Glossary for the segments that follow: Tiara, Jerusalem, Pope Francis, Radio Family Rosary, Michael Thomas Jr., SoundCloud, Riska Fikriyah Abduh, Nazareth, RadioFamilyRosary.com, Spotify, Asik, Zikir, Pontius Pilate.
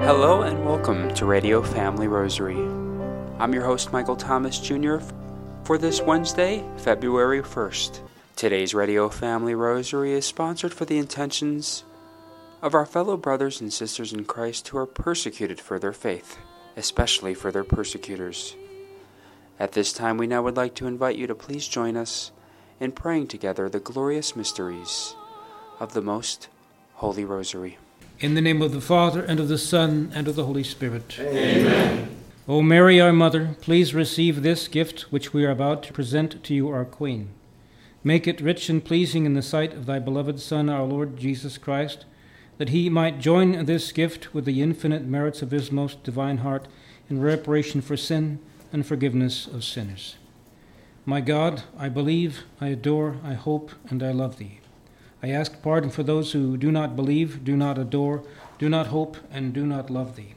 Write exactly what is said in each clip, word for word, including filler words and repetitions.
Hello and welcome to Radio Family Rosary. I'm your host, Michael Thomas Junior for this Wednesday, February first. Today's Radio Family Rosary is sponsored for the intentions of our fellow brothers and sisters in Christ who are persecuted for their faith, especially for their persecutors. At this time, we now would like to invite you to please join us in praying together the glorious mysteries of the Most Holy Rosary. In the name of the Father, and of the Son, and of the Holy Spirit. Amen. O Mary, our Mother, please receive this gift which we are about to present to you, our Queen. Make it rich and pleasing in the sight of thy beloved Son, our Lord Jesus Christ, that he might join this gift with the infinite merits of his most divine heart in reparation for sin and forgiveness of sinners. My God, I believe, I adore, I hope, and I love thee. I ask pardon for those who do not believe, do not adore, do not hope, and do not love thee.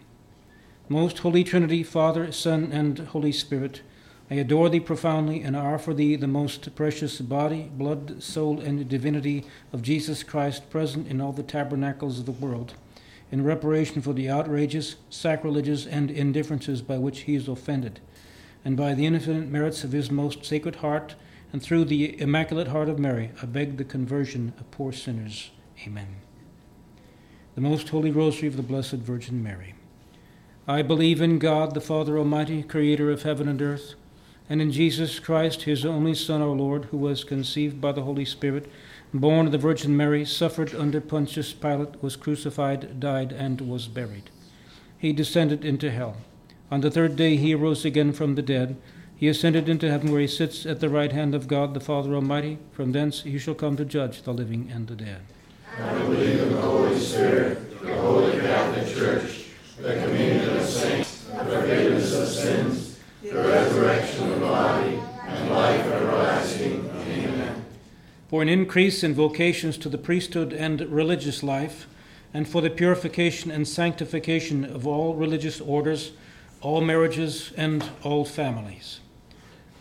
Most Holy Trinity, Father, Son, and Holy Spirit, I adore thee profoundly and offer thee the most precious body, blood, soul, and divinity of Jesus Christ present in all the tabernacles of the world, in reparation for the outrages, sacrileges, and indifferences by which he is offended, and by the infinite merits of his most sacred heart, and through the Immaculate Heart of Mary, I beg the conversion of poor sinners. Amen. The Most Holy Rosary of the Blessed Virgin Mary. I believe in God, the Father Almighty, creator of heaven and earth, and in Jesus Christ, his only Son, our Lord, who was conceived by the Holy Spirit, born of the Virgin Mary, suffered under Pontius Pilate, was crucified, died, and was buried. He descended into hell. On the third day he arose again from the dead. He ascended into heaven, where he sits at the right hand of God, the Father Almighty. From thence he shall come to judge the living and the dead. I believe in the Holy Spirit, the Holy Catholic Church, the communion of saints, the forgiveness of sins, the resurrection of the body, and life everlasting. Amen. For an increase in vocations to the priesthood and religious life, and for the purification and sanctification of all religious orders, all marriages, and all families.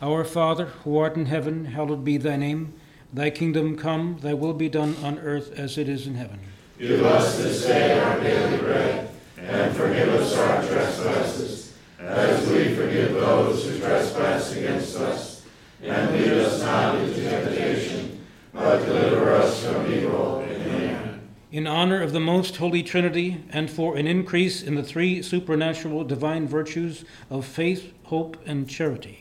Our Father, who art in heaven, hallowed be thy name. Thy kingdom come, thy will be done on earth as it is in heaven. Give us this day our daily bread, and forgive us our trespasses, as we forgive those who trespass against us. And lead us not into temptation, but deliver us from evil. Amen. In honor of the Most Holy Trinity, and for an increase in the three supernatural divine virtues of faith, hope, and charity.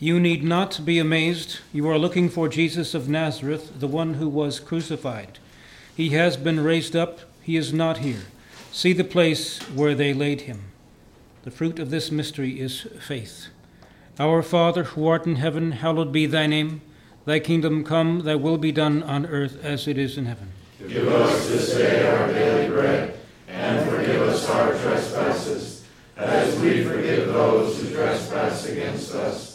You need not be amazed. You are looking for Jesus of Nazareth, the one who was crucified. He has been raised up. He is not here. See the place where they laid him. The fruit of this mystery is faith. Our Father, who art in heaven, hallowed be thy name. Thy kingdom come, thy will be done on earth as it is in heaven. Give us this day our daily bread, and forgive us our trespasses, as we forgive those who trespass against us.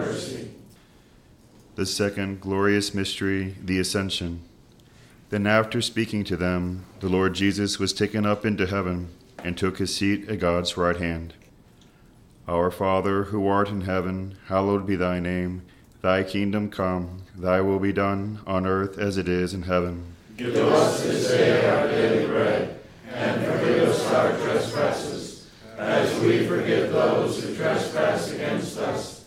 mercy. The second glorious mystery, the Ascension. Then after speaking to them, the Lord Jesus was taken up into heaven and took his seat at God's right hand. Our Father, who art in heaven, hallowed be thy name. Thy kingdom come, thy will be done, on earth as it is in heaven. Give us this day our daily bread, and forgive us our trespasses, as we forgive those who trespass against us.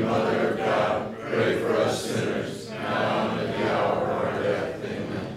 Mother of God, pray for us sinners, now and at the hour of our death. Amen.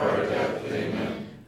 our death. Amen.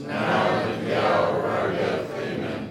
now and at the hour of our death. Amen.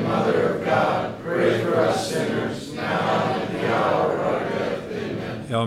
Mother of God, pray for us sinners, now and at the hour of our death. Amen. Hail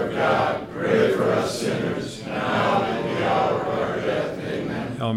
of God, pray for us sinners, now and at the hour of our death. Amen. Hail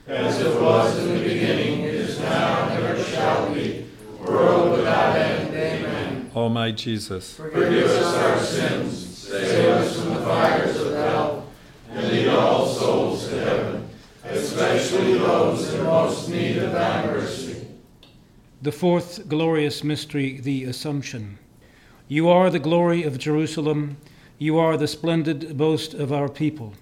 As it was in the beginning, is now, and ever shall be, world without end. Amen. O my Jesus, forgive us our sins, save us from the fires of hell, and lead all souls to heaven, especially those in most need of thy mercy. The fourth glorious mystery, the Assumption. You are the glory of Jerusalem. You are the splendid boast of our people.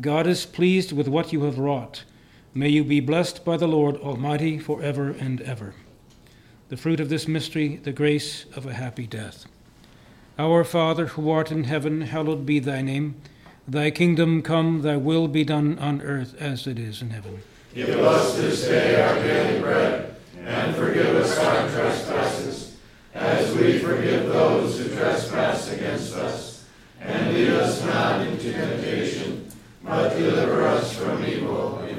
God is pleased with what you have wrought. May you be blessed by the Lord Almighty forever and ever. The fruit of this mystery, the grace of a happy death. Our Father, who art in heaven, hallowed be thy name. Thy kingdom come, thy will be done on earth as it is in heaven. Give us this day our daily bread, and forgive us our trespasses, as we forgive those who trespass against us. And lead us not into temptation, but deliver us from evil. Amen.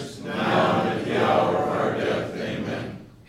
now and at the hour of our death. Amen.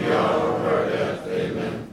the hour of our death. Amen.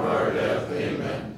our death. Amen.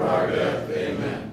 of our death. Amen.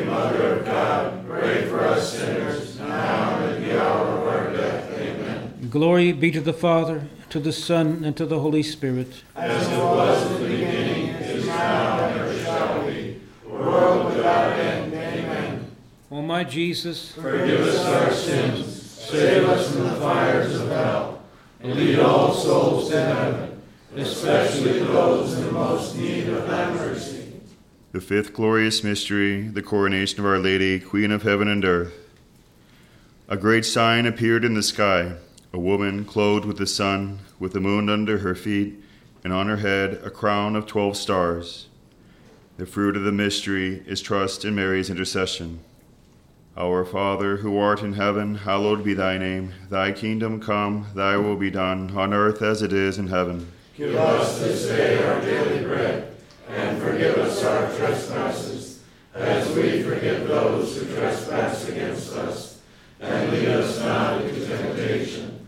Mother of God, pray for us sinners, now and at the hour of our death. Amen. Glory be to the Father, to the Son, and to the Holy Spirit. As it was in the beginning, is now, and ever shall be, world without end. Amen. O my Jesus, forgive us our sins, save us from the fires of hell, and lead all souls to heaven, especially those in most need of thy mercy. The fifth glorious mystery, the coronation of Our Lady, Queen of Heaven and Earth. A great sign appeared in the sky, a woman clothed with the sun, with the moon under her feet, and on her head a crown of twelve stars. The fruit of the mystery is trust in Mary's intercession. Our Father, who art in heaven, hallowed be thy name. Thy kingdom come, thy will be done, on earth as it is in heaven. Give us this day our daily bread, and forgive us our trespasses, as we forgive those who trespass against us. And lead us not into temptation,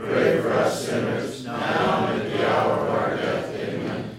pray for us sinners, now and at the hour of our death. Amen.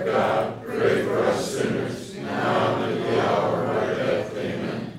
of God, pray for us sinners, now and at the hour of our death. Amen.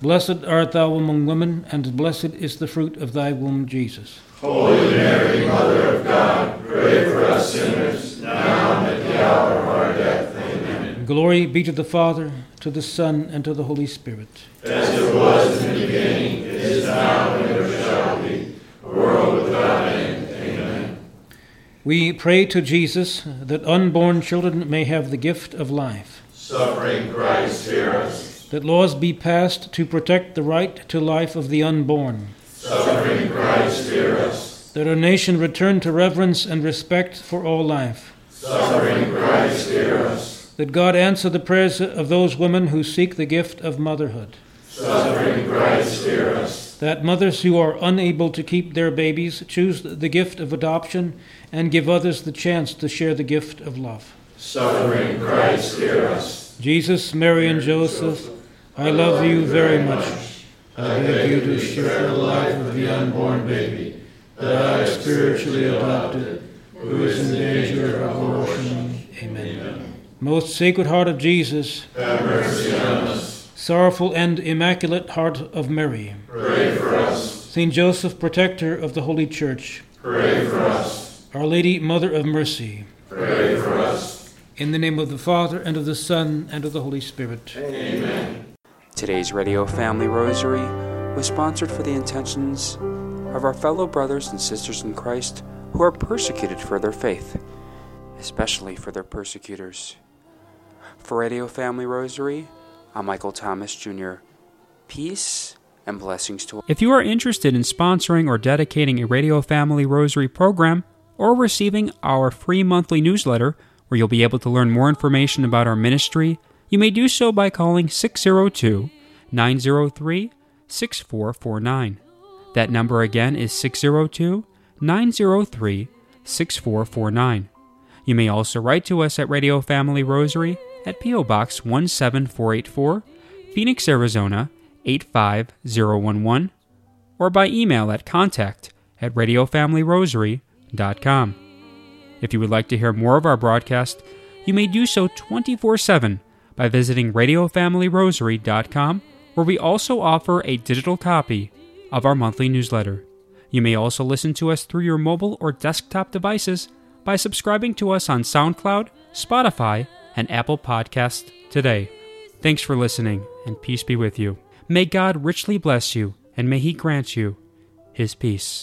Blessed art thou among women, and blessed is the fruit of thy womb, Jesus. Holy Mary, Mother of God, pray for us sinners, now and at the hour of our death. Amen. Glory be to the Father, to the Son, and to the Holy Spirit. As it was in the beginning, it is now, and ever shall be, a world without end. Amen. We pray to Jesus that unborn children may have the gift of life. Suffering Christ, hear us. That laws be passed to protect the right to life of the unborn. Suffering Christ, hear us. That our nation return to reverence and respect for all life. Suffering Christ, hear us. That God answer the prayers of those women who seek the gift of motherhood. Suffering Christ, hear us. That mothers who are unable to keep their babies choose the gift of adoption and give others the chance to share the gift of love. Suffering Christ, hear us. Jesus, Mary, and Joseph, I love you very much. I beg you to share the life of the unborn baby that I spiritually adopted, who is in danger of abortion. Amen. Amen. Most Sacred Heart of Jesus, have mercy on us. Sorrowful and Immaculate Heart of Mary, pray for us. Saint Joseph, Protector of the Holy Church, pray for us. Our Lady, Mother of Mercy, pray for us. In the name of the Father, and of the Son, and of the Holy Spirit. Amen. Today's Radio Family Rosary was sponsored for the intentions of our fellow brothers and sisters in Christ who are persecuted for their faith, especially for their persecutors. For Radio Family Rosary, I'm Michael Thomas Junior Peace and blessings to all. If you are interested in sponsoring or dedicating a Radio Family Rosary program, or receiving our free monthly newsletter, where you'll be able to learn more information about our ministry, you may do so by calling six zero two, nine zero three, six four four nine. That number again is six zero two, nine zero three, six four four nine. You may also write to us at Radio Family Rosary at P O. Box one seven four eight four, Phoenix, Arizona eight five zero one one, or by email at contact at radio family rosary dot com. If you would like to hear more of our broadcast, you may do so twenty-four seven by visiting radio family rosary dot com, where we also offer a digital copy of our monthly newsletter. You may also listen to us through your mobile or desktop devices by subscribing to us on SoundCloud, Spotify, and Apple Podcasts today. Thanks for listening, and peace be with you. May God richly bless you, and may He grant you His peace.